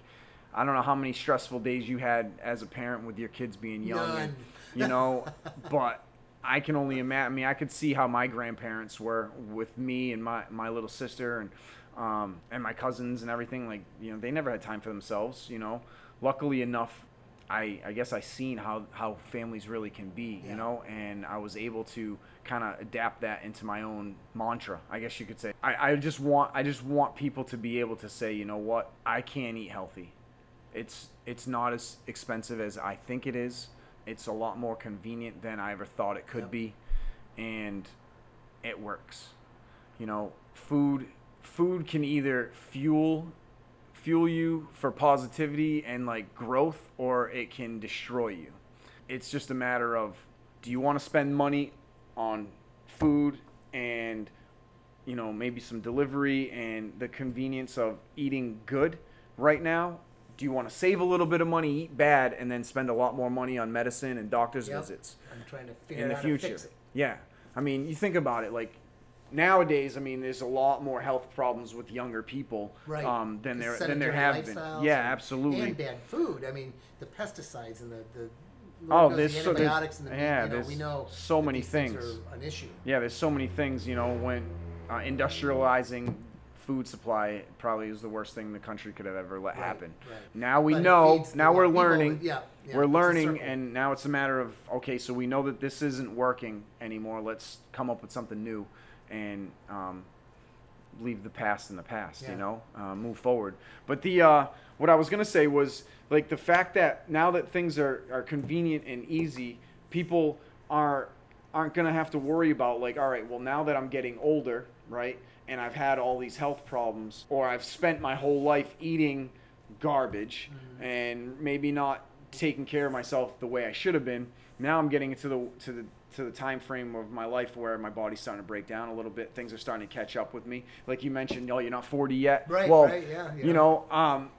I don't know how many stressful days you had as a parent with your kids being young, and, you know, but I can only imagine. I mean, I could see how my grandparents were with me and my, my little sister and Um, and my cousins and everything, like, you know, they never had time for themselves, you know. Luckily enough, I, I guess I seen how, how families really can be, yeah. you know, and I was able to kind of adapt that into my own mantra, I guess you could say. I, I just want I just want people to be able to say, you know what, I can eat healthy. It's it's not as expensive as I think it is. It's a lot more convenient than I ever thought it could yep. be, and it works. You know, food food can either fuel fuel you for positivity and like growth, or it can destroy you. It's just a matter of, do you want to spend money on food and, you know, maybe some delivery and the convenience of eating good right now? Do you want to save a little bit of money, eat bad, and then spend a lot more money on medicine and doctor's yep. visits? I'm trying to figure in the out future. How to fix it. Yeah. I mean, you think about it, like, nowadays, I mean, there's a lot more health problems with younger people right. um, than there than there have been. Yeah, and, absolutely. And bad food. I mean, the pesticides and the, the oh, there's the antibiotics so, there's, and the yeah, you know, there's we know so many things. things are an issue. Yeah, there's so many things. You know, when uh, industrializing food supply probably is the worst thing the country could have ever let right, happen. Right. Now we but know. Now we're learning. People, yeah, yeah, we're learning, and now it's a matter of, okay, so we know that this isn't working anymore. Let's come up with something new. And um, leave the past in the past, yeah. you know, uh, move forward. But the uh, what I was going to say was, like, the fact that now that things are, are convenient and easy, people are, aren't going to have to worry about, like, all right, well, now that I'm getting older, right, and I've had all these health problems, or I've spent my whole life eating garbage mm-hmm. and maybe not taking care of myself the way I should have been, now I'm getting into the to the to the time frame of my life where my body's starting to break down a little bit. Things are starting to catch up with me. Like you mentioned, oh, you're not forty yet. Right, well, right, yeah, yeah. You know, um,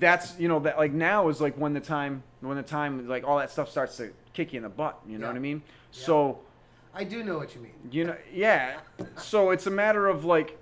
that's, you know, that like now is like when the time, when the time, like all that stuff starts to kick you in the butt, you know yeah. what I mean? Yeah. So. I do know what you mean. You know, yeah. So it's a matter of like,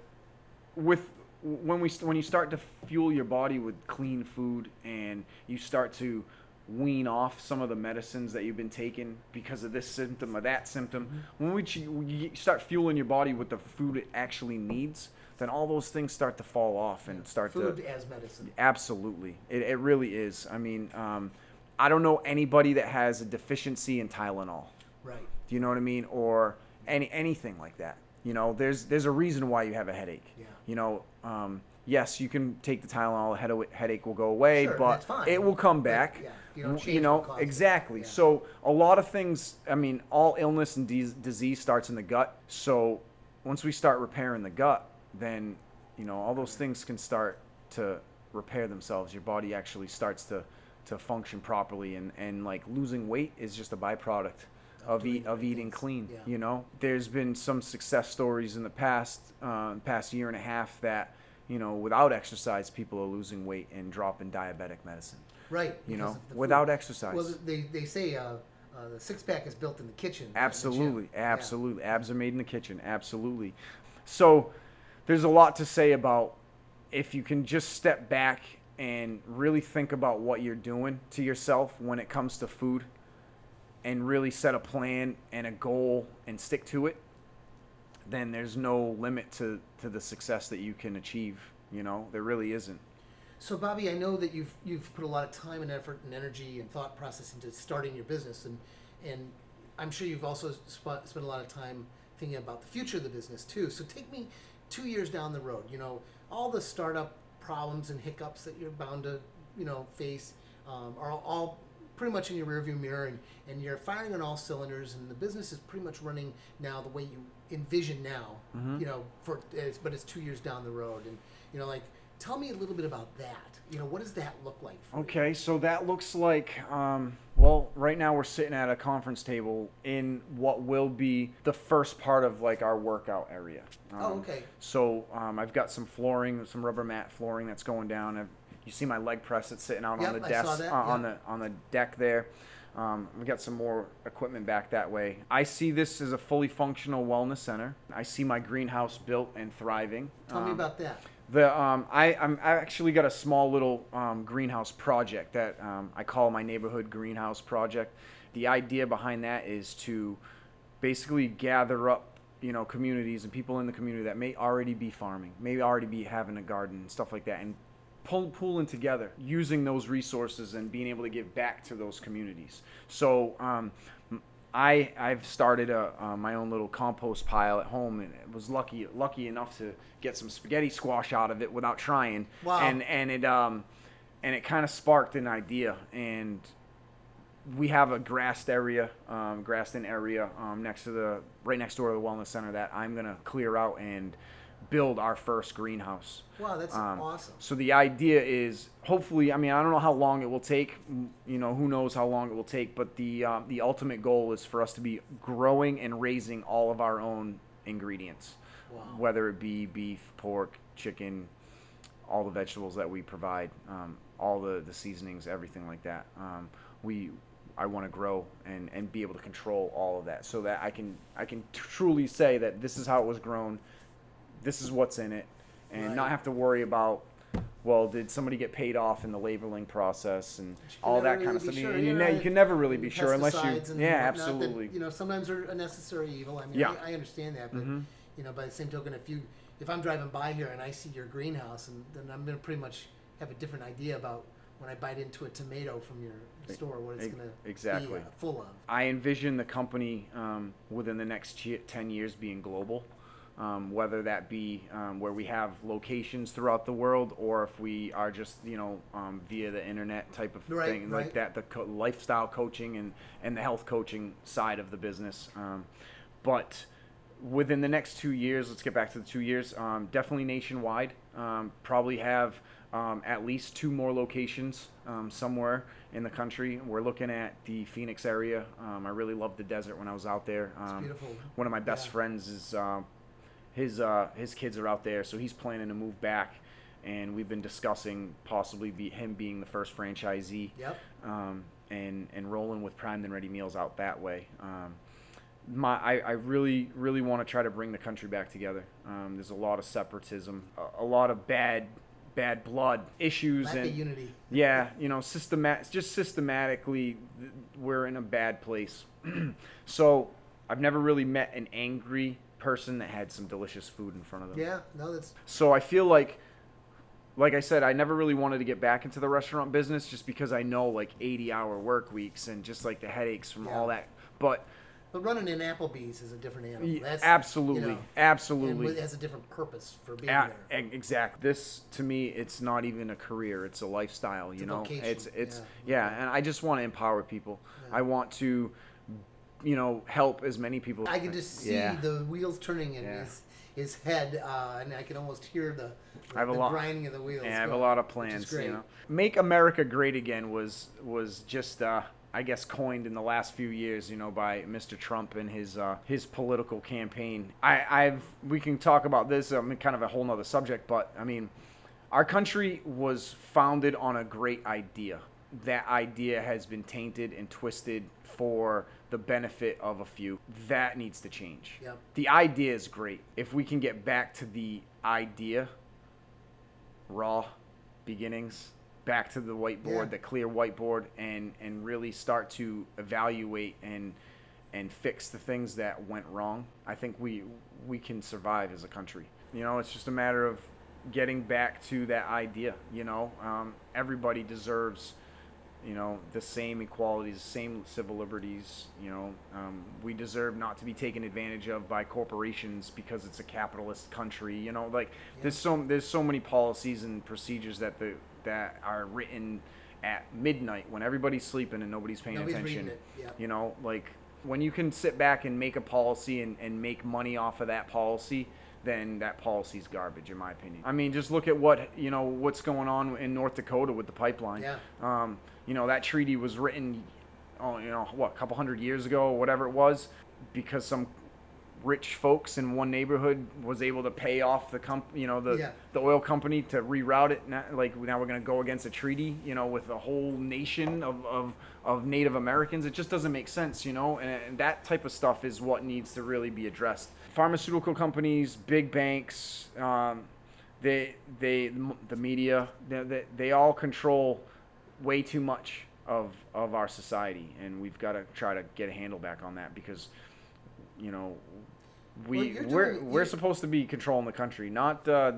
with, when we, when you start to fuel your body with clean food and you start to wean off some of the medicines that you've been taking because of this symptom or that symptom, when we when you start fueling your body with the food it actually needs, then all those things start to fall off and start food to... Food as medicine. Absolutely. It it really is. I mean, um, I don't know anybody that has a deficiency in Tylenol. Right. Do you know what I mean? Or any anything like that. You know, there's there's a reason why you have a headache. Yeah. You know, um, yes, you can take the Tylenol, headache, headache will go away, sure, but it will come back. Like, yeah. You, you know, exactly. Yeah. So a lot of things, I mean, all illness and de- disease starts in the gut. So once we start repairing the gut, then, you know, all those things can start to repair themselves. Your body actually starts to, to function properly. And, and like losing weight is just a byproduct of eat, of eating clean. Yeah. You know, there's been some success stories in the past, uh, past year and a half that, you know, without exercise, people are losing weight and dropping diabetic medicine. Right. You know, without food. Exercise. Well, they, they say uh, uh, the six-pack is built in the kitchen. Absolutely. The absolutely. Yeah. Abs are made in the kitchen. Absolutely. So there's a lot to say about if you can just step back and really think about what you're doing to yourself when it comes to food and really set a plan and a goal and stick to it, then there's no limit to, to the success that you can achieve. You know, there really isn't. So, Bobby, I know that you've you've put a lot of time and effort and energy and thought process into starting your business, and and I'm sure you've also spent a lot of time thinking about the future of the business too. So, take me two years down the road. You know, all the startup problems and hiccups that you're bound to you know face um, are all pretty much in your rearview mirror, and, and you're firing on all cylinders, and the business is pretty much running now the way you envision now. Mm-hmm. You know, for it's, but it's two years down the road, and you know like. Tell me a little bit about that. You know, what does that look like for you? Okay, so that looks like, um, well, right now we're sitting at a conference table in what will be the first part of like our workout area. Um, oh, okay. So um, I've got some flooring, some rubber mat flooring that's going down. I've, you see my leg press that's sitting out yep, on the desk, I saw that. Uh, yep. on the on the deck there. Um, we've got some more equipment back that way. I see this as a fully functional wellness center. I see my greenhouse built and thriving. Tell um, me about that. The um, I I'm, I actually got a small little um, greenhouse project that um, I call my neighborhood greenhouse project. The idea behind that is to basically gather up you know, communities and people in the community that may already be farming, may already be having a garden and stuff like that, and pull, pooling together, using those resources and being able to give back to those communities. So um, I, I've started a, uh, my own little compost pile at home, and was lucky lucky enough to get some spaghetti squash out of it without trying. Wow. And, and it, um, and it kind of sparked an idea, and we have a grassed area, um, grassed in area, um, next to the, right next door to the wellness center that I'm going to clear out and build our first greenhouse. Wow, that's um, awesome. So the idea is, hopefully, I mean, I don't know how long it will take, you know, who knows how long it will take, but the, um, the ultimate goal is for us to be growing and raising all of our own ingredients, wow. whether it be beef, pork, chicken, all the vegetables that we provide, um, all the, the seasonings, everything like that. Um, we, I want to grow and, and be able to control all of that, so that I can I can truly say that this is how it was grown, this is what's in it, and right. not have to worry about, well, did somebody get paid off in the labeling process and all that really kind of stuff. Sure. And you, right. you can never really be sure unless you, yeah, absolutely. That, you know, sometimes they're a necessary evil. I mean, yeah. I, I understand that, but mm-hmm. you know, by the same token, if you if I'm driving by here and I see your greenhouse, and then I'm gonna pretty much have a different idea about when I bite into a tomato from your store, what it's going to exactly. be full of. I envision the company um, within the next ten years being global, um, whether that be um, where we have locations throughout the world, or if we are just, you know, um, via the internet type of right, thing right. like that, the co- lifestyle coaching and, and the health coaching side of the business. Um, but within the next two years, let's get back to the two years, um, definitely nationwide, um, probably have Um, at least two more locations um, somewhere in the country. We're looking at the Phoenix area. Um, I really loved the desert when I was out there. Um, it's beautiful. One of my best yeah. friends is uh, his uh, his kids are out there, so he's planning to move back, and we've been discussing possibly be him being the first franchisee. Yep. Um, and and rolling with Primed and Ready Meals out that way. Um, My, I, I really, really want to try to bring the country back together. Um, there's a lot of separatism, a, a lot of bad. bad blood issues, lack and of unity. Yeah, you know, systemat- just systematically th- we're in a bad place. So I've never really met an angry person that had some delicious food in front of them. Yeah, no, that's... So I feel like, like I said, I never really wanted to get back into the restaurant business, just because I know, like, eighty-hour work weeks and just, like, the headaches from yeah. all that. But... But running in Applebee's is a different animal. That's, absolutely, you know, absolutely. It has a different purpose for being a- there. Exactly. This, to me, it's not even a career; it's a lifestyle. You it's know, vocation. it's it's yeah. yeah. And I just want to empower people. Yeah. I want to, you know, help as many people. I can just see yeah. the wheels turning in yeah. his his head, uh, and I can almost hear the, the, the lot, grinding of the wheels. Yeah, I have a lot of plans. You know, Make America Great Again was was just. Uh, I guess coined in the last few years, you know, by Mister Trump and his uh, his political campaign. I, I've we can talk about this. I mean, kind of a whole nother subject, but I mean, our country was founded on a great idea. That idea has been tainted and twisted for the benefit of a few. That needs to change. Yep. The idea is great. If we can get back to the idea, raw beginnings. Back to the whiteboard, yeah. the clear whiteboard, and, and really start to evaluate and and fix the things that went wrong. I think we we can survive as a country. You know, it's just a matter of getting back to that idea. You know, um, everybody deserves, you know, the same equalities, the same civil liberties. You know, um, we deserve not to be taken advantage of by corporations because it's a capitalist country. You know, like yeah. there's so there's so many policies and procedures that the that are written at midnight when everybody's sleeping and nobody's paying nobody's attention. Yeah. You know, like when you can sit back and make a policy and, and make money off of that policy, then that policy's garbage, in my opinion. I mean, just look at what, you know, what's going on in North Dakota with the pipeline. Yeah. Um, you know, that treaty was written, oh, you know, what, a couple hundred years ago or whatever it was, because some rich folks in one neighborhood was able to pay off the comp, you know, the, yeah. the oil company to reroute it. Now, like now we're going to go against a treaty, you know, with a whole nation of, of, of Native Americans. It just doesn't make sense, you know, and, and that type of stuff is what needs to really be addressed. Pharmaceutical companies, big banks, um, they, they, the media, they, they, they all control way too much of, of our society. And we've got to try to get a handle back on that because, you know, we well, we're doing, we're supposed to be controlling the country, not uh,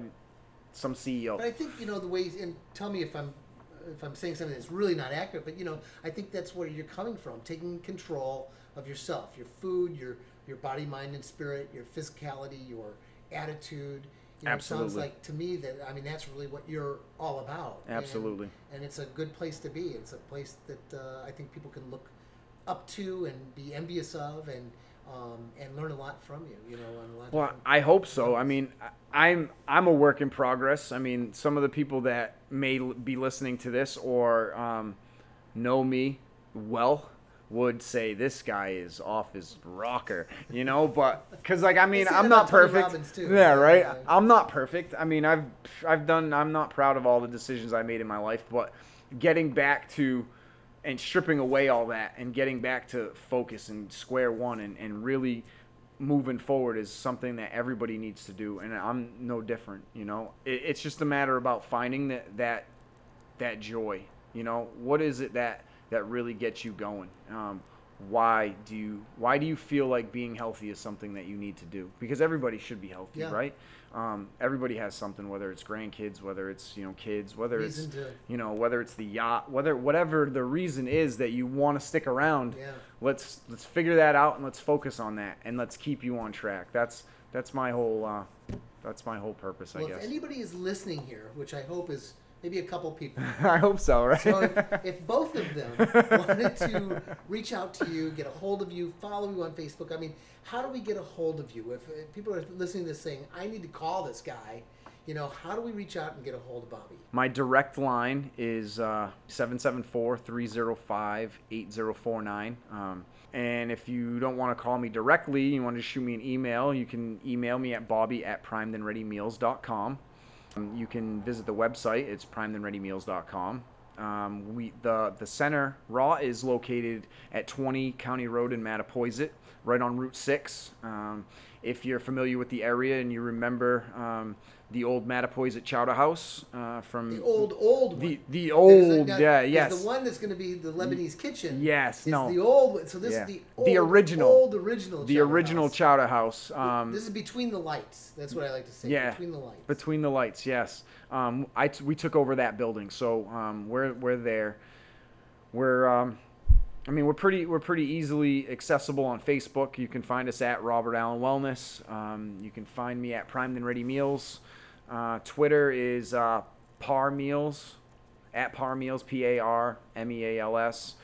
some C E O. But I think you know the way. And tell me if I'm if I'm saying something that's really not accurate. But you know, I think that's where you're coming from, taking control of yourself, your food, your your body, mind, and spirit, your physicality, your attitude. You know, Absolutely. It sounds like to me that I mean that's really what you're all about. Absolutely. And, and it's a good place to be. It's a place that uh, I think people can look up to and be envious of, and um, and learn a lot from you. You know, and a lot well, from, I hope so. I mean, I'm I'm a work in progress. I mean, some of the people that may be listening to this or um, know me well would say this guy is off his rocker, you know, but because like I mean I'm not perfect. Too. Yeah, right. Yeah. I'm not perfect. I mean I've I've done I'm not proud of all the decisions I made in my life, but getting back to and stripping away all that and getting back to focus and square one and, and really moving forward is something that everybody needs to do, and I'm no different, you know. It, it's just a matter about finding that that that joy, you know. What is it that that really gets you going? Um, why do you, why do you feel like being healthy is something that you need to do? Because everybody should be healthy, yeah. right? Um, everybody has something, whether it's grandkids, whether it's, you know, kids, whether reason it's, to. you know, whether it's the yacht, whether, whatever the reason is that you want to stick around, yeah. let's, let's figure that out and let's focus on that and let's keep you on track. That's, that's my whole, uh, that's my whole purpose, well, I guess. If anybody is listening here, which I hope is, maybe a couple people. I hope so, right? So if, if both of them wanted to reach out to you, get a hold of you, follow you on Facebook, I mean, how do we get a hold of you? If, if people are listening to this saying, I need to call this guy, you know, how do we reach out and get a hold of Bobby? My direct line is uh, seven seven four, three oh five, eight oh four nine. Um, and if you don't want to call me directly, you want to shoot me an email, you can email me at bobby at primed and ready meals dot com. You can visit the website. It's primed and ready meals dot com. Um, we the the center RAW is located at twenty County Road in Mattapoisett, right on Route six. Um, if you're familiar with the area and you remember um, the old Mattapoisett Chowder House uh, from the old old the one. the old a, yeah yes the one that's going to be the Lebanese kitchen yes is no the old so this yeah. is the old, the original old original the chowder original house. Chowder House um, this is between the lights that's what I like to say yeah between the lights between the lights yes um, I t- we took over that building so um, we're we're there we're. Um, I mean, we're pretty we're pretty easily accessible on Facebook. You can find us at Robert Alan Wellness. Um, you can find me at Primed and Ready Meals. Uh, Twitter is uh, Par Meals, at Par Meals, P A R M E A L S.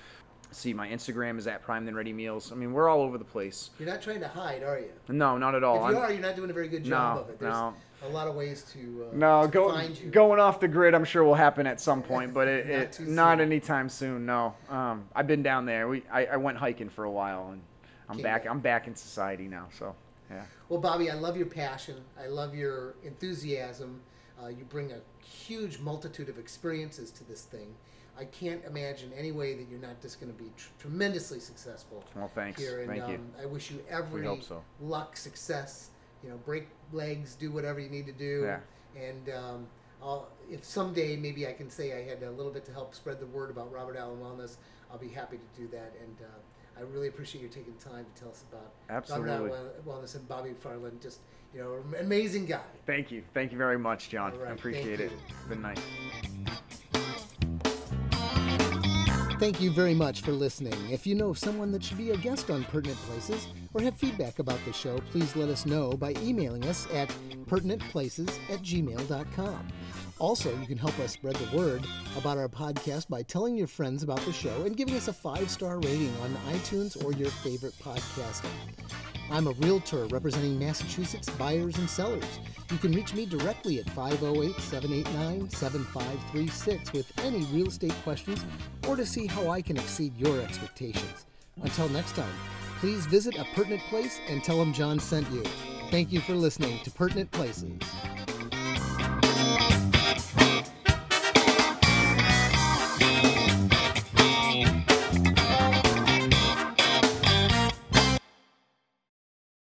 See, my Instagram is at Primed and Ready Meals. I mean, we're all over the place. You're not trying to hide, are you? No, not at all. If you I'm, are, you're not doing a very good job no, of it. There's no. a lot of ways to, uh, no, to go, find you. Going off the grid, I'm sure will happen at some point, but it, not, it, not anytime soon. No, um, I've been down there. We I, I went hiking for a while, and I'm Can't back. Wait. I'm back in society now. So yeah. Well, Bobby, I love your passion. I love your enthusiasm. Uh, you bring a huge multitude of experiences to this thing. I can't imagine any way that you're not just going to be tr- tremendously successful. Well, thanks. Here. And, Thank um, you. I wish you every so. luck, success. You know, break legs, do whatever you need to do. Yeah. And um, I'll, if someday maybe I can say I had a little bit to help spread the word about Robert Alan Wellness, I'll be happy to do that. And uh, I really appreciate you taking time to tell us about Absolutely. Robert Alan Wellness and Bobby Farland. Just, you know, amazing guy. Thank you. Thank you very much, John. Right. I appreciate it. It's been nice. Thank you very much for listening. If you know someone that should be a guest on Pertinent Places or have feedback about the show, please let us know by emailing us at pertinent places at gmail dot com. Also, you can help us spread the word about our podcast by telling your friends about the show and giving us a five-star rating on iTunes or your favorite podcast app. I'm a realtor representing Massachusetts buyers and sellers. You can reach me directly at five oh eight, seven eight nine, seven five three six with any real estate questions or to see how I can exceed your expectations. Until next time, please visit a pertinent place and tell them John sent you. Thank you for listening to Pertinent Places.